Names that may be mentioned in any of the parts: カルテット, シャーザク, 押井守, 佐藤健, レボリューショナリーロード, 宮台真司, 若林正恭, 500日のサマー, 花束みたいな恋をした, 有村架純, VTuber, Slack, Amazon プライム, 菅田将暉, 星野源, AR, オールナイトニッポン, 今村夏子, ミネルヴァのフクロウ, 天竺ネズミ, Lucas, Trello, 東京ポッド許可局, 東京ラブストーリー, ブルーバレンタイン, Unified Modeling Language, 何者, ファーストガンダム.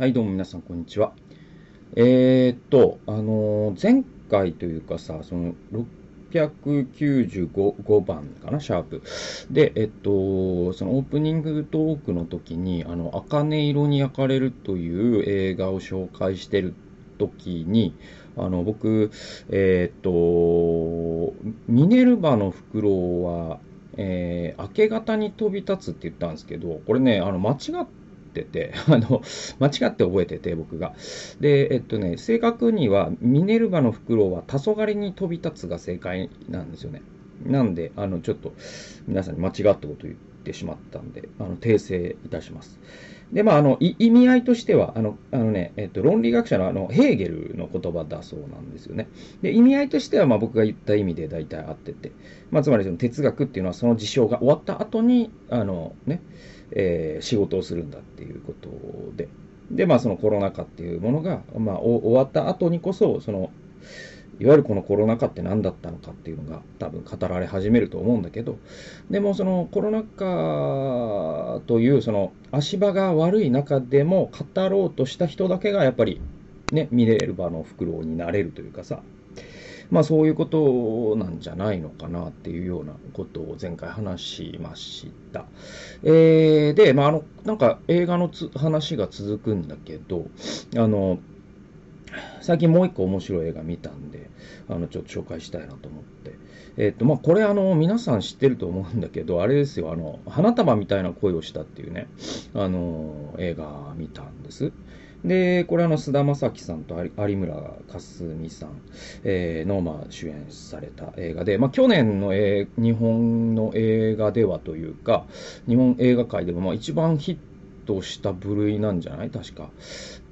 はいどうも皆さんこんにちは。前回というかさ、その695番かな、シャープで、そのオープニングトークの時に、茜色に焼かれるという映画を紹介してる時に、僕、ミネルヴァのフクロウは、明け方に飛び立つって言ったんですけど、これね、間違って覚えてて、僕が。で、正確には、ミネルヴァのフクロウは黄昏に飛び立つが正解なんですよね。なんで、ちょっと、皆さんに間違ったこと言ってしまったんで、訂正いたします。で、まあ、意味合いとしては、論理学者のヘーゲルの言葉だそうなんですよね。で、意味合いとしては、まあ、僕が言った意味で大体合ってて、まあ、つまり、その哲学っていうのは、その事象が終わった後に、仕事をするんだっていうことで。で、まあ、そのコロナ禍っていうものが、まあ、終わった後にこそ、その、いわゆるこのコロナ禍って何だったのかっていうのが多分語られ始めると思うんだけど、でもそのコロナ禍というその足場が悪い中でも語ろうとした人だけがやっぱりね、ミネルヴァのフクロウになれるというかさ、まあそういうことなんじゃないのかなっていうようなことを前回話しました。で、まあなんか映画の話が続くんだけど、最近もう一個面白い映画見たんで、ちょっと紹介したいなと思って。まあ、これ皆さん知ってると思うんだけど、あれですよ、花束みたいな恋をしたっていうね、映画見たんです。で、これ菅田将暉さんと有村架純さん、の、まあ、主演された映画で、まあ、去年の日本の映画ではというか、日本映画界でも、まあ、一番ヒットした部類なんじゃない確か。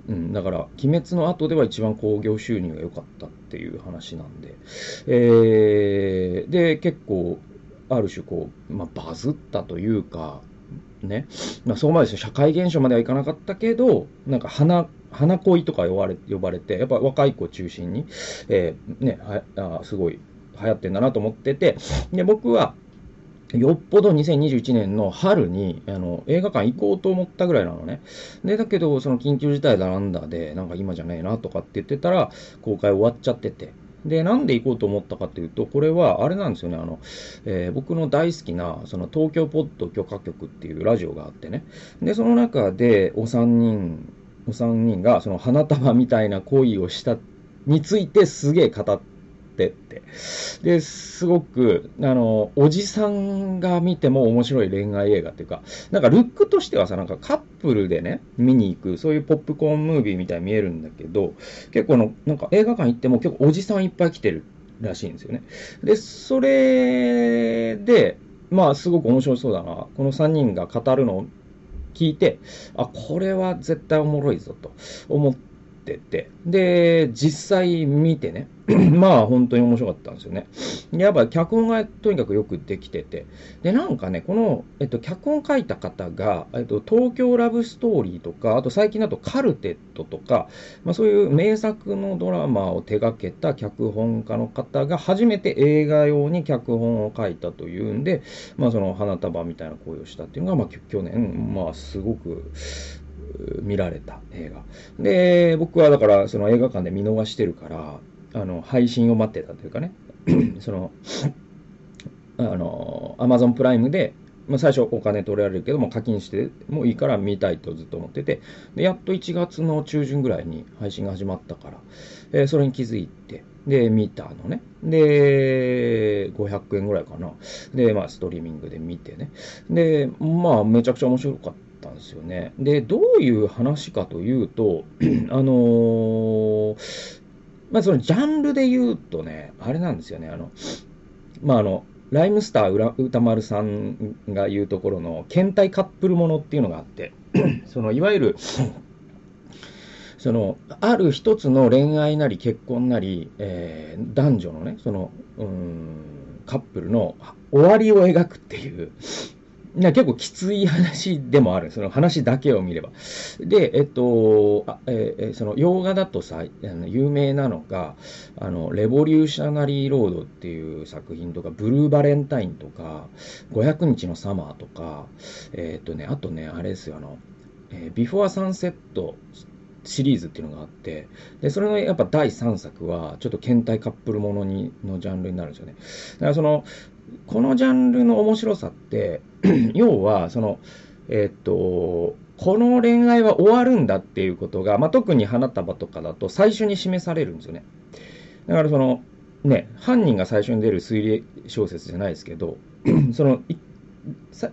うん、だから、鬼滅の後では一番興行収入が良かったっていう話なんで、で、結構、ある種、こう、まあ、バズったというか、ね、まあ、そこまで社会現象まではいかなかったけど、なんか、花恋とか呼ばれて、やっぱ若い子中心に、すごい流行ってんだなと思ってて、で、僕は、よっぽど2021年の春に映画館行こうと思ったぐらいなのね。で、だけど、その緊急事態だなんだで、なんか今じゃねえなとかって言ってたら、公開終わっちゃってて。で、なんで行こうと思ったかっていうと、これはあれなんですよね。僕の大好きな、その東京ポッド許可局っていうラジオがあってね。で、その中でお三人が、その花束みたいな恋をしたについてすげえ語って、で、すごく、おじさんが見ても面白い恋愛映画っていうか、なんかルックとしてはさ、なんかカップルでね、見に行く、そういうポップコーンムービーみたいに見えるんだけど、結構なんか映画館行っても結構おじさんいっぱい来てるらしいんですよね。で、それで、まあ、すごく面白そうだな。この3人が語るのを聞いて、あ、これは絶対おもろいぞと思って、で、実際見てね、まあ本当に面白かったんですよね。やっぱ脚本がとにかくよくできてて、で、なんかね、この、脚本書いた方が、東京ラブストーリーとか、あと最近だとカルテットとか、まあそういう名作のドラマを手掛けた脚本家の方が初めて映画用に脚本を書いたというんで、まあその花束みたいな恋をしたっていうのが、まあ去年、まあすごく、見られた映画で、僕はだからその映画館で見逃してるから、配信を待ってたというかねそのAmazon プライムで、まあ、最初お金取られるけども課金してもいいから見たいとずっと思ってて、でやっと1月の中旬ぐらいに配信が始まったから、それに気づいて、で見たのね。で、500円ぐらいかな。で、まあストリーミングで見てね。で、まあめちゃくちゃ面白かったんですよね。で、どういう話かというと、まあそのジャンルで言うとね、あれなんですよね。まあライムスター歌丸さんが言うところの倦怠カップルものっていうのがあって、そのいわゆるそのある一つの恋愛なり結婚なり、男女のね、そのカップルの終わりを描くっていう。結構きつい話でもある。その話だけを見れば。で、その洋画だとさ、有名なのが、レボリューショナリーロードっていう作品とか、ブルーバレンタインとか、500日のサマーとか、あとね、あれですよ、ビフォアサンセットシリーズっていうのがあって、でそれのやっぱ第3作はちょっと倦怠カップルものにのジャンルになるんですよね。だからそのこのジャンルの面白さって要はそのこの恋愛は終わるんだっていうことが、まあ、特に花束とかだと最初に示されるんですよね。だからそのね、犯人が最初に出る推理小説じゃないですけどその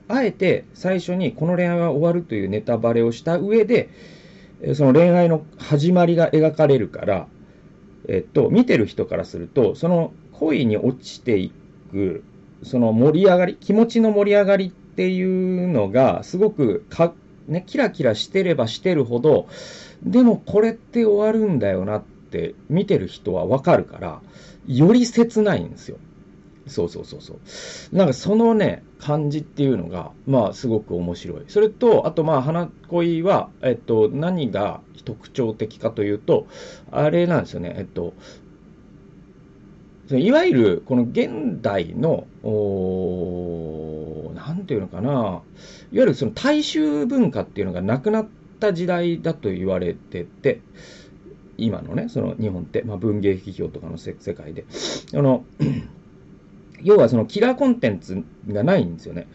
あえて最初にこの恋愛は終わるというネタバレをした上でその恋愛の始まりが描かれるから、見てる人からするとその恋に落ちていくその盛り上がり、気持ちの盛り上がりっていうのがすごくね、キラキラしてればしてるほど、でもこれって終わるんだよなって見てる人は分かるからより切ないんですよ。そうそうそうそう、なんかそのね感じっていうのがまあすごく面白い。それとあとまあ花恋は、何が特徴的かというとあれなんですよね、いわゆるこの現代のなんていうのかな、いわゆるその大衆文化っていうのがなくなった時代だと言われてて、今のねその日本って、まあ、文芸批評とかの世界で要はそのキラーコンテンツがないんですよね。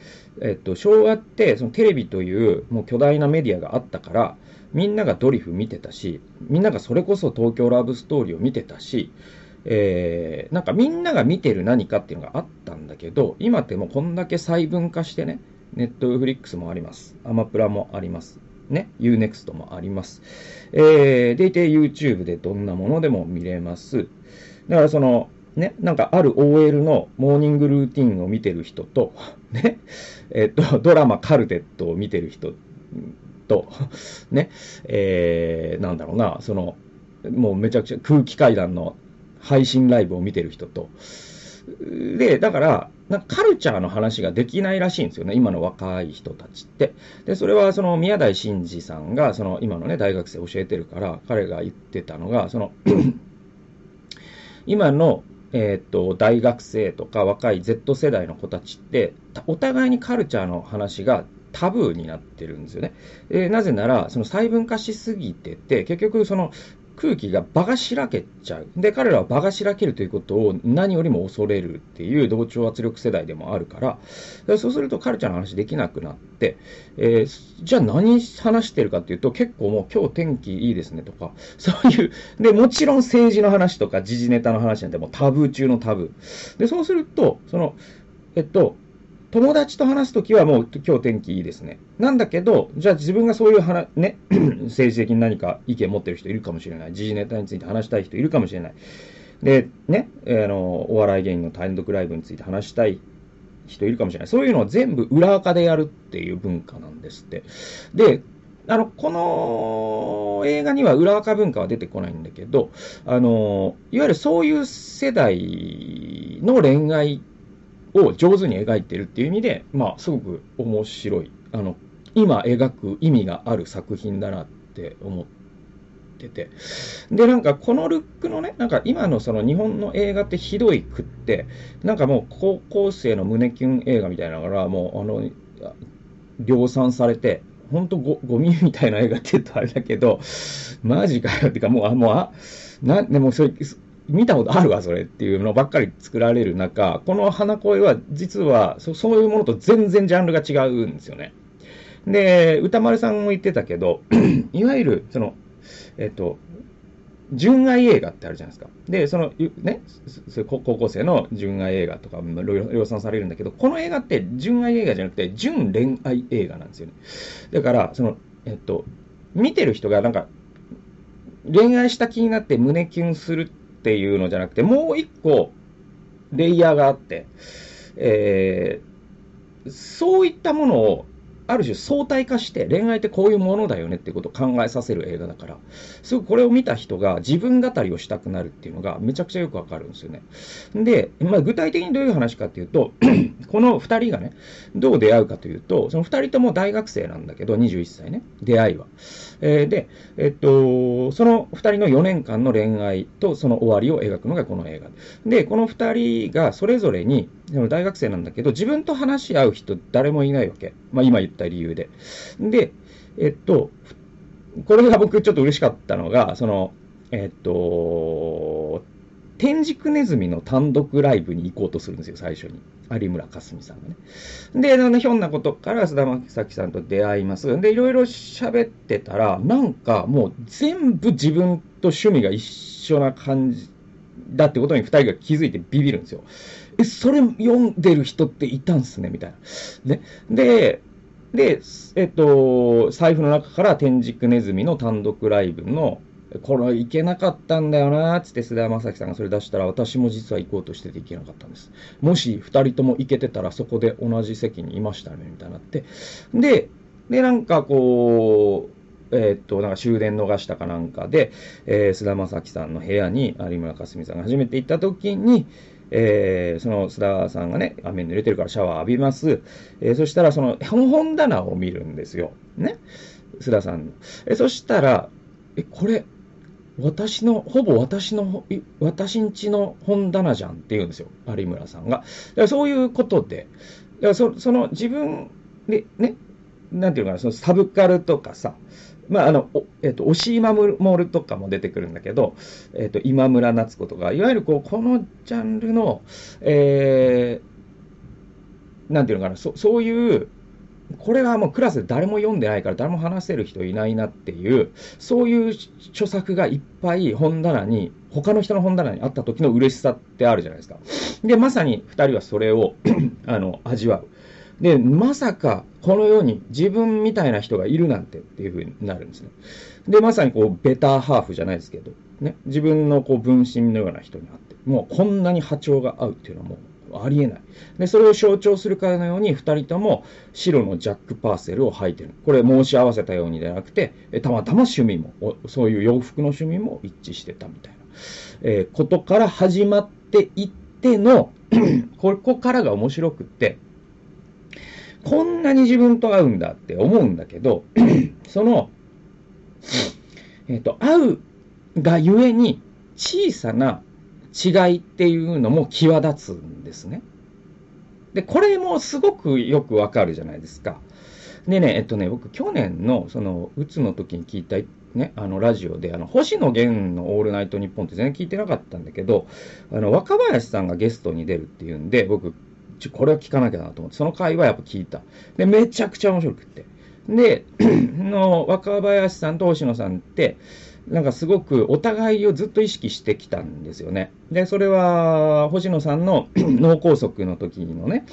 昭和ってそのテレビというもう巨大なメディアがあったからみんながドリフ見てたし、みんながそれこそ東京ラブストーリーを見てたし、なんかみんなが見てる何かっていうのがあったんだけど、今ってもうこんだけ細分化してね、ネットフリックスもあります、アマプラもありますね、Unext もあります、でいて YouTube でどんなものでも見れます。だからそのね、なんかある OL のモーニングルーティンを見てる人と、ね、ドラマカルテットを見てる人と、ね、なんだろうな、その、もうめちゃくちゃ空気階段の配信ライブを見てる人と、で、だから、なんかカルチャーの話ができないらしいんですよね、今の若い人たちって。で、それはその宮台真司さんが、その今のね、大学生教えてるから、彼が言ってたのが、その、今の、大学生とか若い Z 世代の子たちってお互いにカルチャーの話がタブーになってるんですよね。なぜならその細分化しすぎてて、結局その空気が場がしらけちゃう。で彼らは場がしらけるということを何よりも恐れるっていう同調圧力世代でもあるから、そうするとカルチャーの話できなくなって、じゃあ何話してるかっていうと、結構もう今日天気いいですねとか、そういうで、もちろん政治の話とか時事ネタの話なんてもうタブー中のタブーで、そうするとその友達と話すときはもう今日天気いいですね。なんだけど、じゃあ自分がそういう話、ね、政治的に何か意見持ってる人いるかもしれない。時事ネタについて話したい人いるかもしれない。で、ね、お笑い芸人の単独ライブについて話したい人いるかもしれない。そういうのを全部裏垢でやるっていう文化なんですって。で、この映画には裏垢文化は出てこないんだけど、いわゆるそういう世代の恋愛を上手に描いてるっていう意味で、まあ、すごく面白い、今描く意味がある作品だなって思ってて、でなんかこのルックのね、なんか今のその日本の映画ってひどいくって、なんかもう高校生の胸キュン映画みたいなのがもう量産されて、本当ゴミみたいな映画って言うとあれだけど、マジかよってか、もうそれ見たことあるわそれっていうのばっかり作られる中、この花恋は実はそういうものと全然ジャンルが違うんですよね。で歌丸さんも言ってたけどいわゆるその純愛映画ってあるじゃないですか。でそのね、高校生の純愛映画とか量産されるんだけど、この映画って純愛映画じゃなくて純恋愛映画なんですよね。だからその見てる人がなんか恋愛した気になって胸キュンするっていうのじゃなくて、もう一個レイヤーがあって、そういったものをある種相対化して、恋愛ってこういうものだよねってことを考えさせる映画だから、すごくこれを見た人が自分語りをしたくなるっていうのがめちゃくちゃよくわかるんですよね。で、まあ、具体的にどういう話かっていうとこの2人がねどう出会うかというと、その2人とも大学生なんだけど、21歳ね、出会いは、で、その2人の4年間の恋愛とその終わりを描くのがこの映画で、この2人がそれぞれに大学生なんだけど、自分と話し合う人誰もいないわけ、まあ、今言った理由で。で、これが僕ちょっと嬉しかったのが、その天竺ネズミの単独ライブに行こうとするんですよ、最初に。有村架純さんがね。で、ひょんなことから菅田将暉さんと出会います。で、いろいろ喋ってたら、なんかもう全部自分と趣味が一緒な感じだってことに2人が気づいてビビるんですよ。え、それ読んでる人っていたんすねみたいな。ね、で、財布の中から天竺ネズミの単独ライブのこれ行けなかったんだよなーつって菅田将暉さんがそれ出したら、私も実は行こうとしてて行けなかったんです、もし2人とも行けてたらそこで同じ席にいましたねみたいになって、でなんかこうなんか終電逃したかなんかで、菅田将暉さんの部屋に有村架純さんが初めて行った時に、その菅田さんがね雨に濡れてるからシャワー浴びます、そしたらその本棚を見るんですよね、菅田さんの。そしたらこれ私んちの本棚じゃんって言うんですよ、有村さんが。だからそういうことで、だからその自分でね、なんていうかな、そのサブカルとかさ、まあ押井守とかも出てくるんだけど、今村夏子とか、いわゆるこのジャンルの、なんていうのかな、そういう、これはもうクラスで誰も読んでないから誰も話せる人いないなっていう、そういう著作がいっぱい本棚に、他の人の本棚にあった時の嬉しさってあるじゃないですか。でまさに2人はそれを味わう。でまさかこの世に自分みたいな人がいるなんてっていう風になるんですね。でまさにベターハーフじゃないですけどね、自分の分身のような人に会って、もうこんなに波長が合うっていうのはもうありえない。でそれを象徴するかのように2人とも白のジャックパーセルを履いてる。これ申し合わせたようにではなくて、たまたま趣味もそういう洋服の趣味も一致してたみたいな、ことから始まっていってのここからが面白くって、こんなに自分と合うんだって思うんだけどその、合うがゆえに小さな違いっていうのも際立つんですね。でこれもすごくよくわかるじゃないですか。でね、僕去年のそのうつの時に聞いたね、ラジオで星野源のオールナイトニッポンって全然聞いてなかったんだけど、若林さんがゲストに出るっていうんで、僕これを聞かなきゃなと思って、その回はやっぱ聞いた。でめちゃくちゃ面白くって、で若林さんと星野さんってなんかすごくお互いをずっと意識してきたんですよね。でそれは星野さんの脳梗塞の時のね、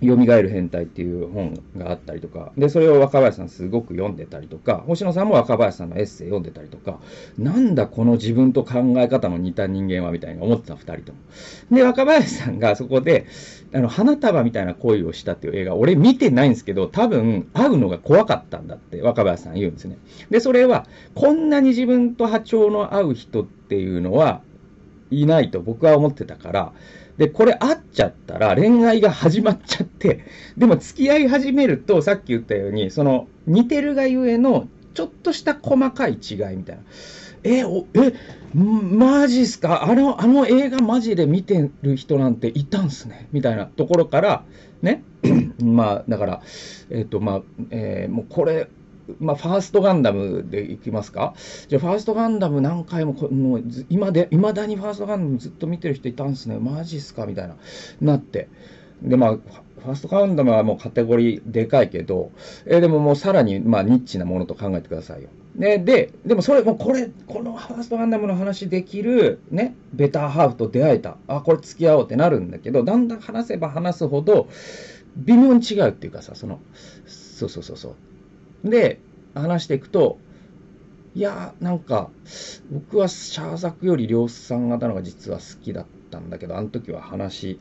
よみがえる変態っていう本があったりとかで、それを若林さんすごく読んでたりとか、星野さんも若林さんのエッセイ読んでたりとか、なんだこの自分と考え方の似た人間はみたいな思ってた2人とも。で若林さんがそこで花束みたいな恋をしたっていう映画、俺見てないんですけど、多分会うのが怖かったんだって若林さん言うんですね。でそれはこんなに自分と波長の合う人っていうのはいないと僕は思ってたから、でこれ会っちゃったら恋愛が始まっちゃって、でも付き合い始めるとさっき言ったようにその似てるがゆえのちょっとした細かい違いみたいな、マジっすか、あの映画マジで見てる人なんていたんすねみたいなところからねまあだからもうこれファーストガンダムでいきますか。じゃあファーストガンダム何回も未だにファーストガンダムずっと見てる人いたんですね、マジっすかみたいななって、でまあファーストガンダムはもうカテゴリーでかいけど、でももうさらにニッチなものと考えてくださいよ。でもそれもこのファーストガンダムの話できるね、ベターハーフと出会えた、あこれ付き合おうってなるんだけど、だんだん話せば話すほど微妙に違うっていうかさ、そうで話していくと、いやなんか僕はシャーザクより量産型のが実は好きだったんだけど、あの時は話、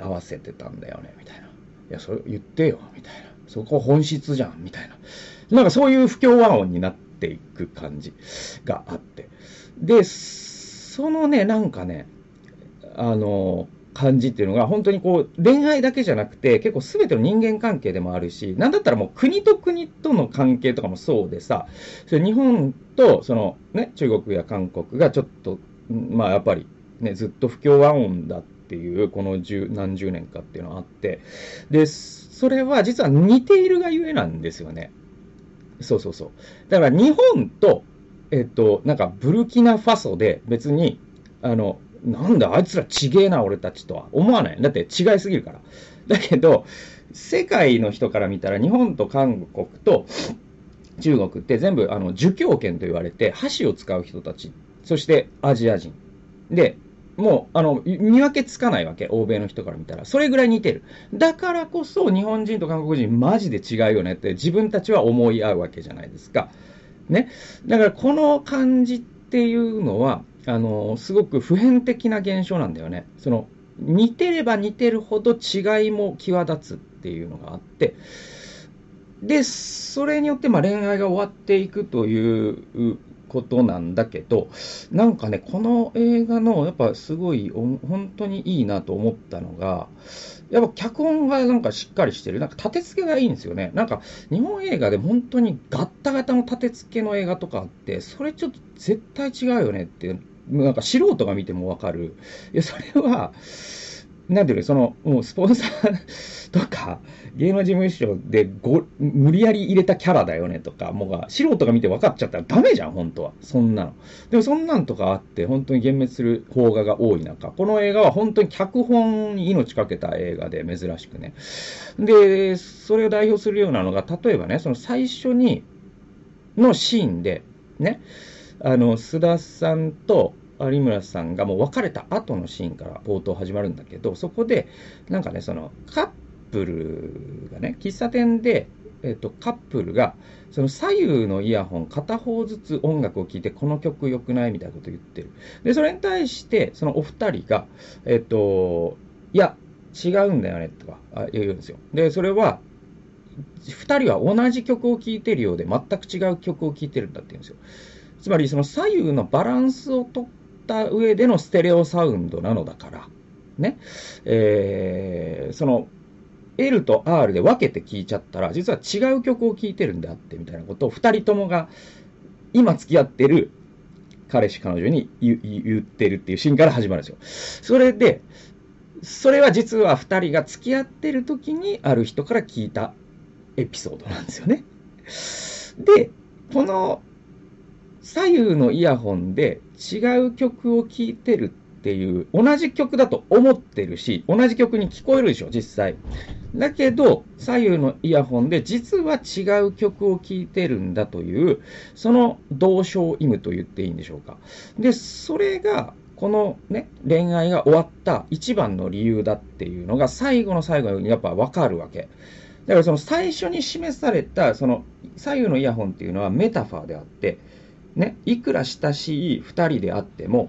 合わせてたんだよねみたいな、いやそれ言ってよみたいな、そこ本質じゃんみたいな、なんかそういう不協和音になっていく感じがあって、でそのねなんかね感じっていうのが本当に恋愛だけじゃなくて結構全ての人間関係でもあるし、なんだったらもう国と国との関係とかもそうでさ、それ日本とその、ね、中国や韓国がちょっとまあやっぱり、ね、ずっと不協和音だっていうこの何十年かっていうのがあって、でそれは実は似ているがゆえなんですよね。そうそうそう。だから日本と、なんかブルキナファソで別に、なんだあいつらちげえな俺たちとは思わない。だって違いすぎるから。だけど、世界の人から見たら日本と韓国と中国って全部儒教圏と言われて箸を使う人たち、そしてアジア人。で、もう見分けつかないわけ、欧米の人から見たら。それぐらい似てる。だからこそ日本人と韓国人マジで違うよねって自分たちは思い合うわけじゃないですか。ね。だからこの感じっていうのは、すごく普遍的な現象なんだよね。その似てれば似てるほど違いも際立つっていうのがあって、でそれによって恋愛が終わっていくということなんだけど、なんかねこの映画のやっぱすごい本当にいいなと思ったのが、やっぱ脚本がなんかしっかりしてる、なんか立て付けがいいんですよね。なんか日本映画で本当にガッタガタの立て付けの映画とかあって、それちょっと絶対違うよねってなんか素人が見てもわかる。いやそれはなんていうの、そのもうスポンサーとか芸能事務所で無理やり入れたキャラだよねとか、もう素人が見て分かっちゃったらダメじゃん本当は。そんなのでもそんなんとかあって本当に幻滅する邦画が多い中、この映画は本当に脚本に命かけた映画で、珍しくね。でそれを代表するようなのが、例えばねその最初にのシーンでね、須田さんと有村さんがもう別れた後のシーンから冒頭始まるんだけど、そこでなんかねそのカップルがね喫茶店で、カップルがその左右のイヤホン片方ずつ音楽を聴いてこの曲良くないみたいなこと言ってる。でそれに対してそのお二人がいや違うんだよねとか言うんですよ。でそれは2人は同じ曲を聴いてるようで全く違う曲を聴いてるんだって言うんですよ。つまりその左右のバランスを取った上でのステレオサウンドなのだから、ねその L と R で分けて聴いちゃったら実は違う曲を聴いてるんであってみたいなことを2人ともが今付き合ってる彼氏彼女に言ってるっていうシーンから始まるんですよ。それでそれは実は2人が付き合ってる時にある人から聞いたエピソードなんですよね。でこの左右のイヤホンで違う曲を聴いてるっていう、同じ曲だと思ってるし同じ曲に聞こえるでしょ実際だけど、左右のイヤホンで実は違う曲を聴いてるんだという、その同床異夢と言っていいんでしょうか。でそれがこのね恋愛が終わった一番の理由だっていうのが最後の最後にやっぱ分かるわけだから、その最初に示されたその左右のイヤホンっていうのはメタファーであってね、いくら親しい2人であっても、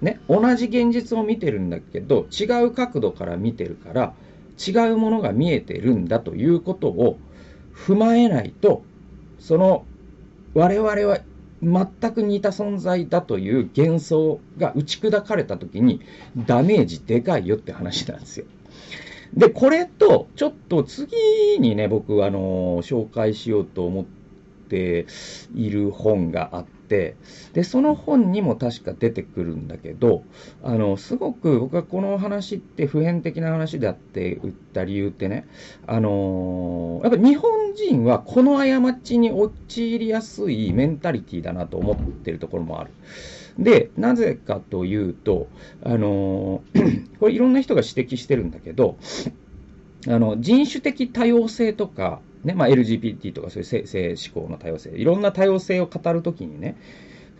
ね、同じ現実を見てるんだけど違う角度から見てるから違うものが見えてるんだということを踏まえないと、その我々は全く似た存在だという幻想が打ち砕かれた時にダメージでかいよって話なんですよ。でこれとちょっと次にね僕紹介しようと思っている本があって、でその本にも確か出てくるんだけど、すごく僕はこの話って普遍的な話であって言った理由ってね、やっぱ日本人はこの過ちに陥りやすいメンタリティだなと思ってるところもある。でなぜかというと、これいろんな人が指摘してるんだけど、人種的多様性とかね、LGBT とかそういう性思考の多様性、いろんな多様性を語るときにね、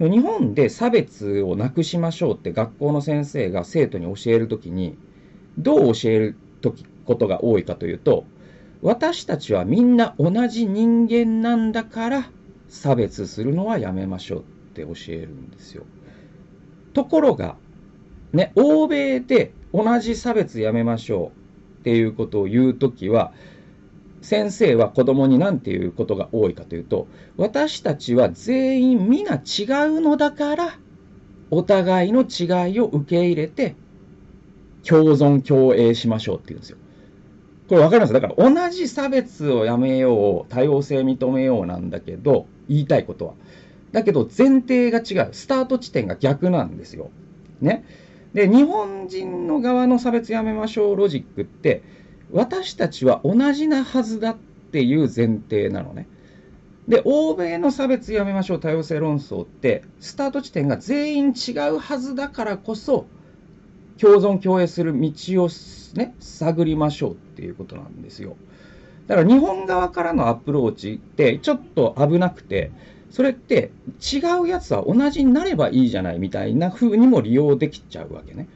日本で差別をなくしましょうって学校の先生が生徒に教えるときにどう教えることが多いかというと、私たちはみんな同じ人間なんだから差別するのはやめましょうって教えるんですよ。ところが、ね、欧米で同じ差別やめましょうっていうことを言うときは、先生は子供に何ていうことが多いかというと、私たちは全員皆違うのだからお互いの違いを受け入れて共存共栄しましょうって言うんですよ。これ分かります？だから同じ差別をやめよう、多様性認めようなんだけど、言いたいことはだけど前提が違う、スタート地点が逆なんですよね。で日本人の側の差別やめましょうロジックって、私たちは同じなはずだっていう前提なのね。で、欧米の差別やめましょう、多様性論争って、スタート地点が全員違うはずだからこそ、共存共栄する道を、ね、探りましょうっていうことなんですよ。だから日本側からのアプローチってちょっと危なくて、それって違うやつは同じになればいいじゃないみたいな風にも利用できちゃうわけね。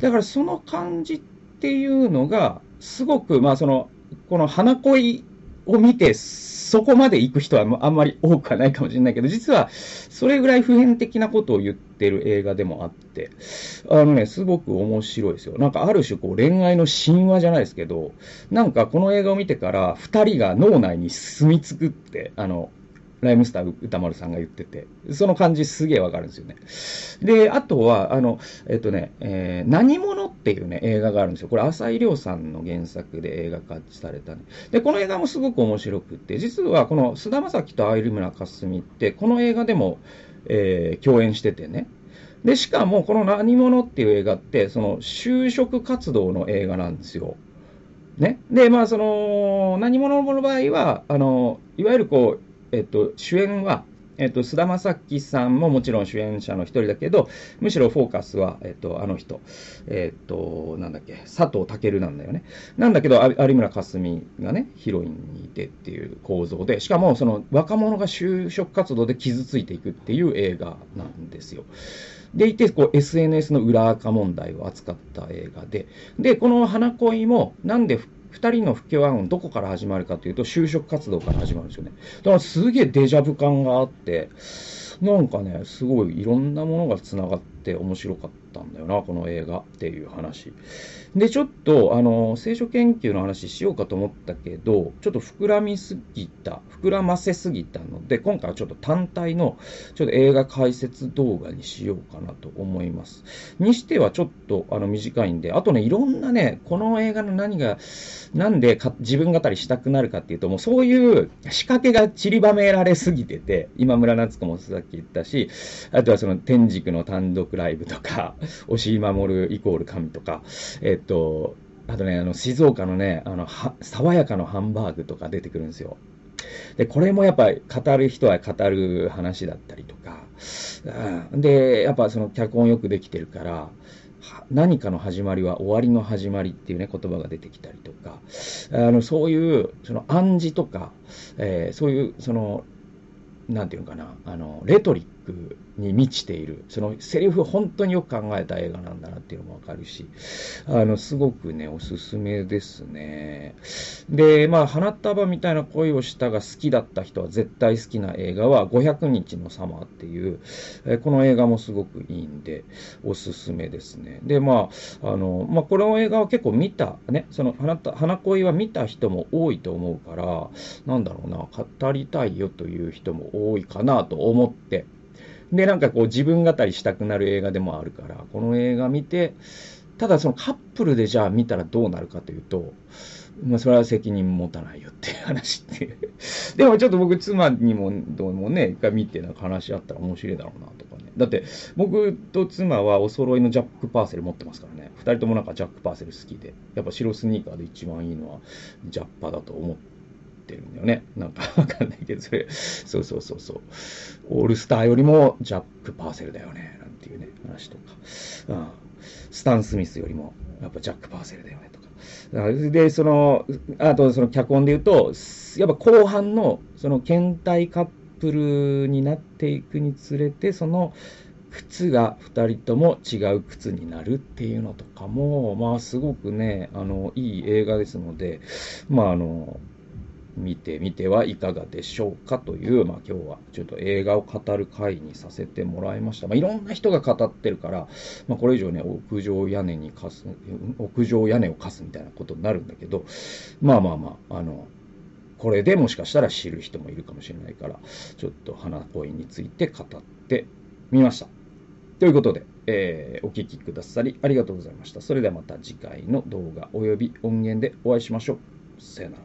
だからその感じっていうのがすごく、まあそのこの花恋を見てそこまで行く人はあんまり多くはないかもしれないけど、実はそれぐらい普遍的なことを言ってる映画でもあって、すごく面白いですよ。なんかある種こう恋愛の神話じゃないですけど、なんかこの映画を見てから2人が脳内に住み着くって、ライムスター歌丸さんが言ってて、その感じすげえわかるんですよね。で、あとは何者っていうね映画があるんですよ。これ浅井亮さんの原作で映画化された、ね、でこの映画もすごく面白くて、実はこの菅田将暉と相村架純ってこの映画でも、共演しててね。でしかもこの何者っていう映画ってその就職活動の映画なんですよ。ね、でまあその何者の場合はいわゆるこう主演は、菅田将暉さんももちろん主演者の一人だけど、むしろフォーカスは、あの人、なんだっけ、佐藤健なんだよね。なんだけど有村架純がねヒロインにいてっていう構造で、しかもその若者が就職活動で傷ついていくっていう映画なんですよ。でいてこう SNS の裏垢問題を扱った映画で、でこの花恋もなんで2人の不協和音どこから始まるかというと就職活動から始まるんですよね。だからすげえデジャブ感があって、なんかねすごいいろんなものがつながって面白かったんだよなこの映画っていう話で、ちょっと聖書研究の話しようかと思ったけど、ちょっと膨らませすぎたので、今回はちょっと単体のちょっと映画解説動画にしようかなと思います。にしてはちょっと短いんで、あとねいろんなねこの映画のなんで自分語りしたくなるかっていうと、もうそういう仕掛けが散りばめられすぎてて、今村夏子もさっき言ったし、あとはその天竺の単独ライブとか、押井守イコール神とか、あとね静岡のね爽やかのハンバーグとか出てくるんですよ。でこれもやっぱり語る人は語る話だったりとか、でやっぱその脚本よくできてるから。何かの始まりは終わりの始まりっていうね言葉が出てきたりとか、そういうその暗示とか、そういうそのなんていうのかなレトリックに満ちているそのセリフを本当によく考えた映画なんだなっていうのも分かるし、すごくねおすすめですね。でまあ花束みたいな恋をしたが好きだった人は絶対好きな映画は500日のサマーっていう、この映画もすごくいいんでおすすめですね。でまあこの映画は結構見たね、その花恋は見た人も多いと思うから、なんだろうな語りたいよという人も多いかなと思って、でなんかこう自分語りしたくなる映画でもあるから、この映画見て、ただそのカップルでじゃあ見たらどうなるかというと、まあ、それは責任持たないよっていう話ってでもちょっと僕妻にもどうもね一回見てなんか話し合ったら面白いだろうなとかね。だって僕と妻はお揃いのジャック・パーセル持ってますからね。2人ともなんかジャック・パーセル好きで、やっぱ白スニーカーで一番いいのはジャッパだと思っててるんだよね。なんかわかんないけど、そうオールスターよりもジャック・パーセルだよねなんていうね話とか、スタン・スミスよりもやっぱジャック・パーセルだよねとか、であとその脚本で言うと、やっぱ後半のその倦怠カップルになっていくにつれて、その靴が2人とも違う靴になるっていうのとかも、まあすごくねいい映画ですので、まあ見てみてはいかがでしょうかという、まあ、今日はちょっと映画を語る回にさせてもらいました。まあ、いろんな人が語ってるから、まあ、これ以上ね屋根を貸すみたいなことになるんだけど、まあこれでもしかしたら知る人もいるかもしれないから、ちょっと花恋について語ってみました。ということで、お聞きくださりありがとうございました。それではまた次回の動画および音源でお会いしましょう。さよなら。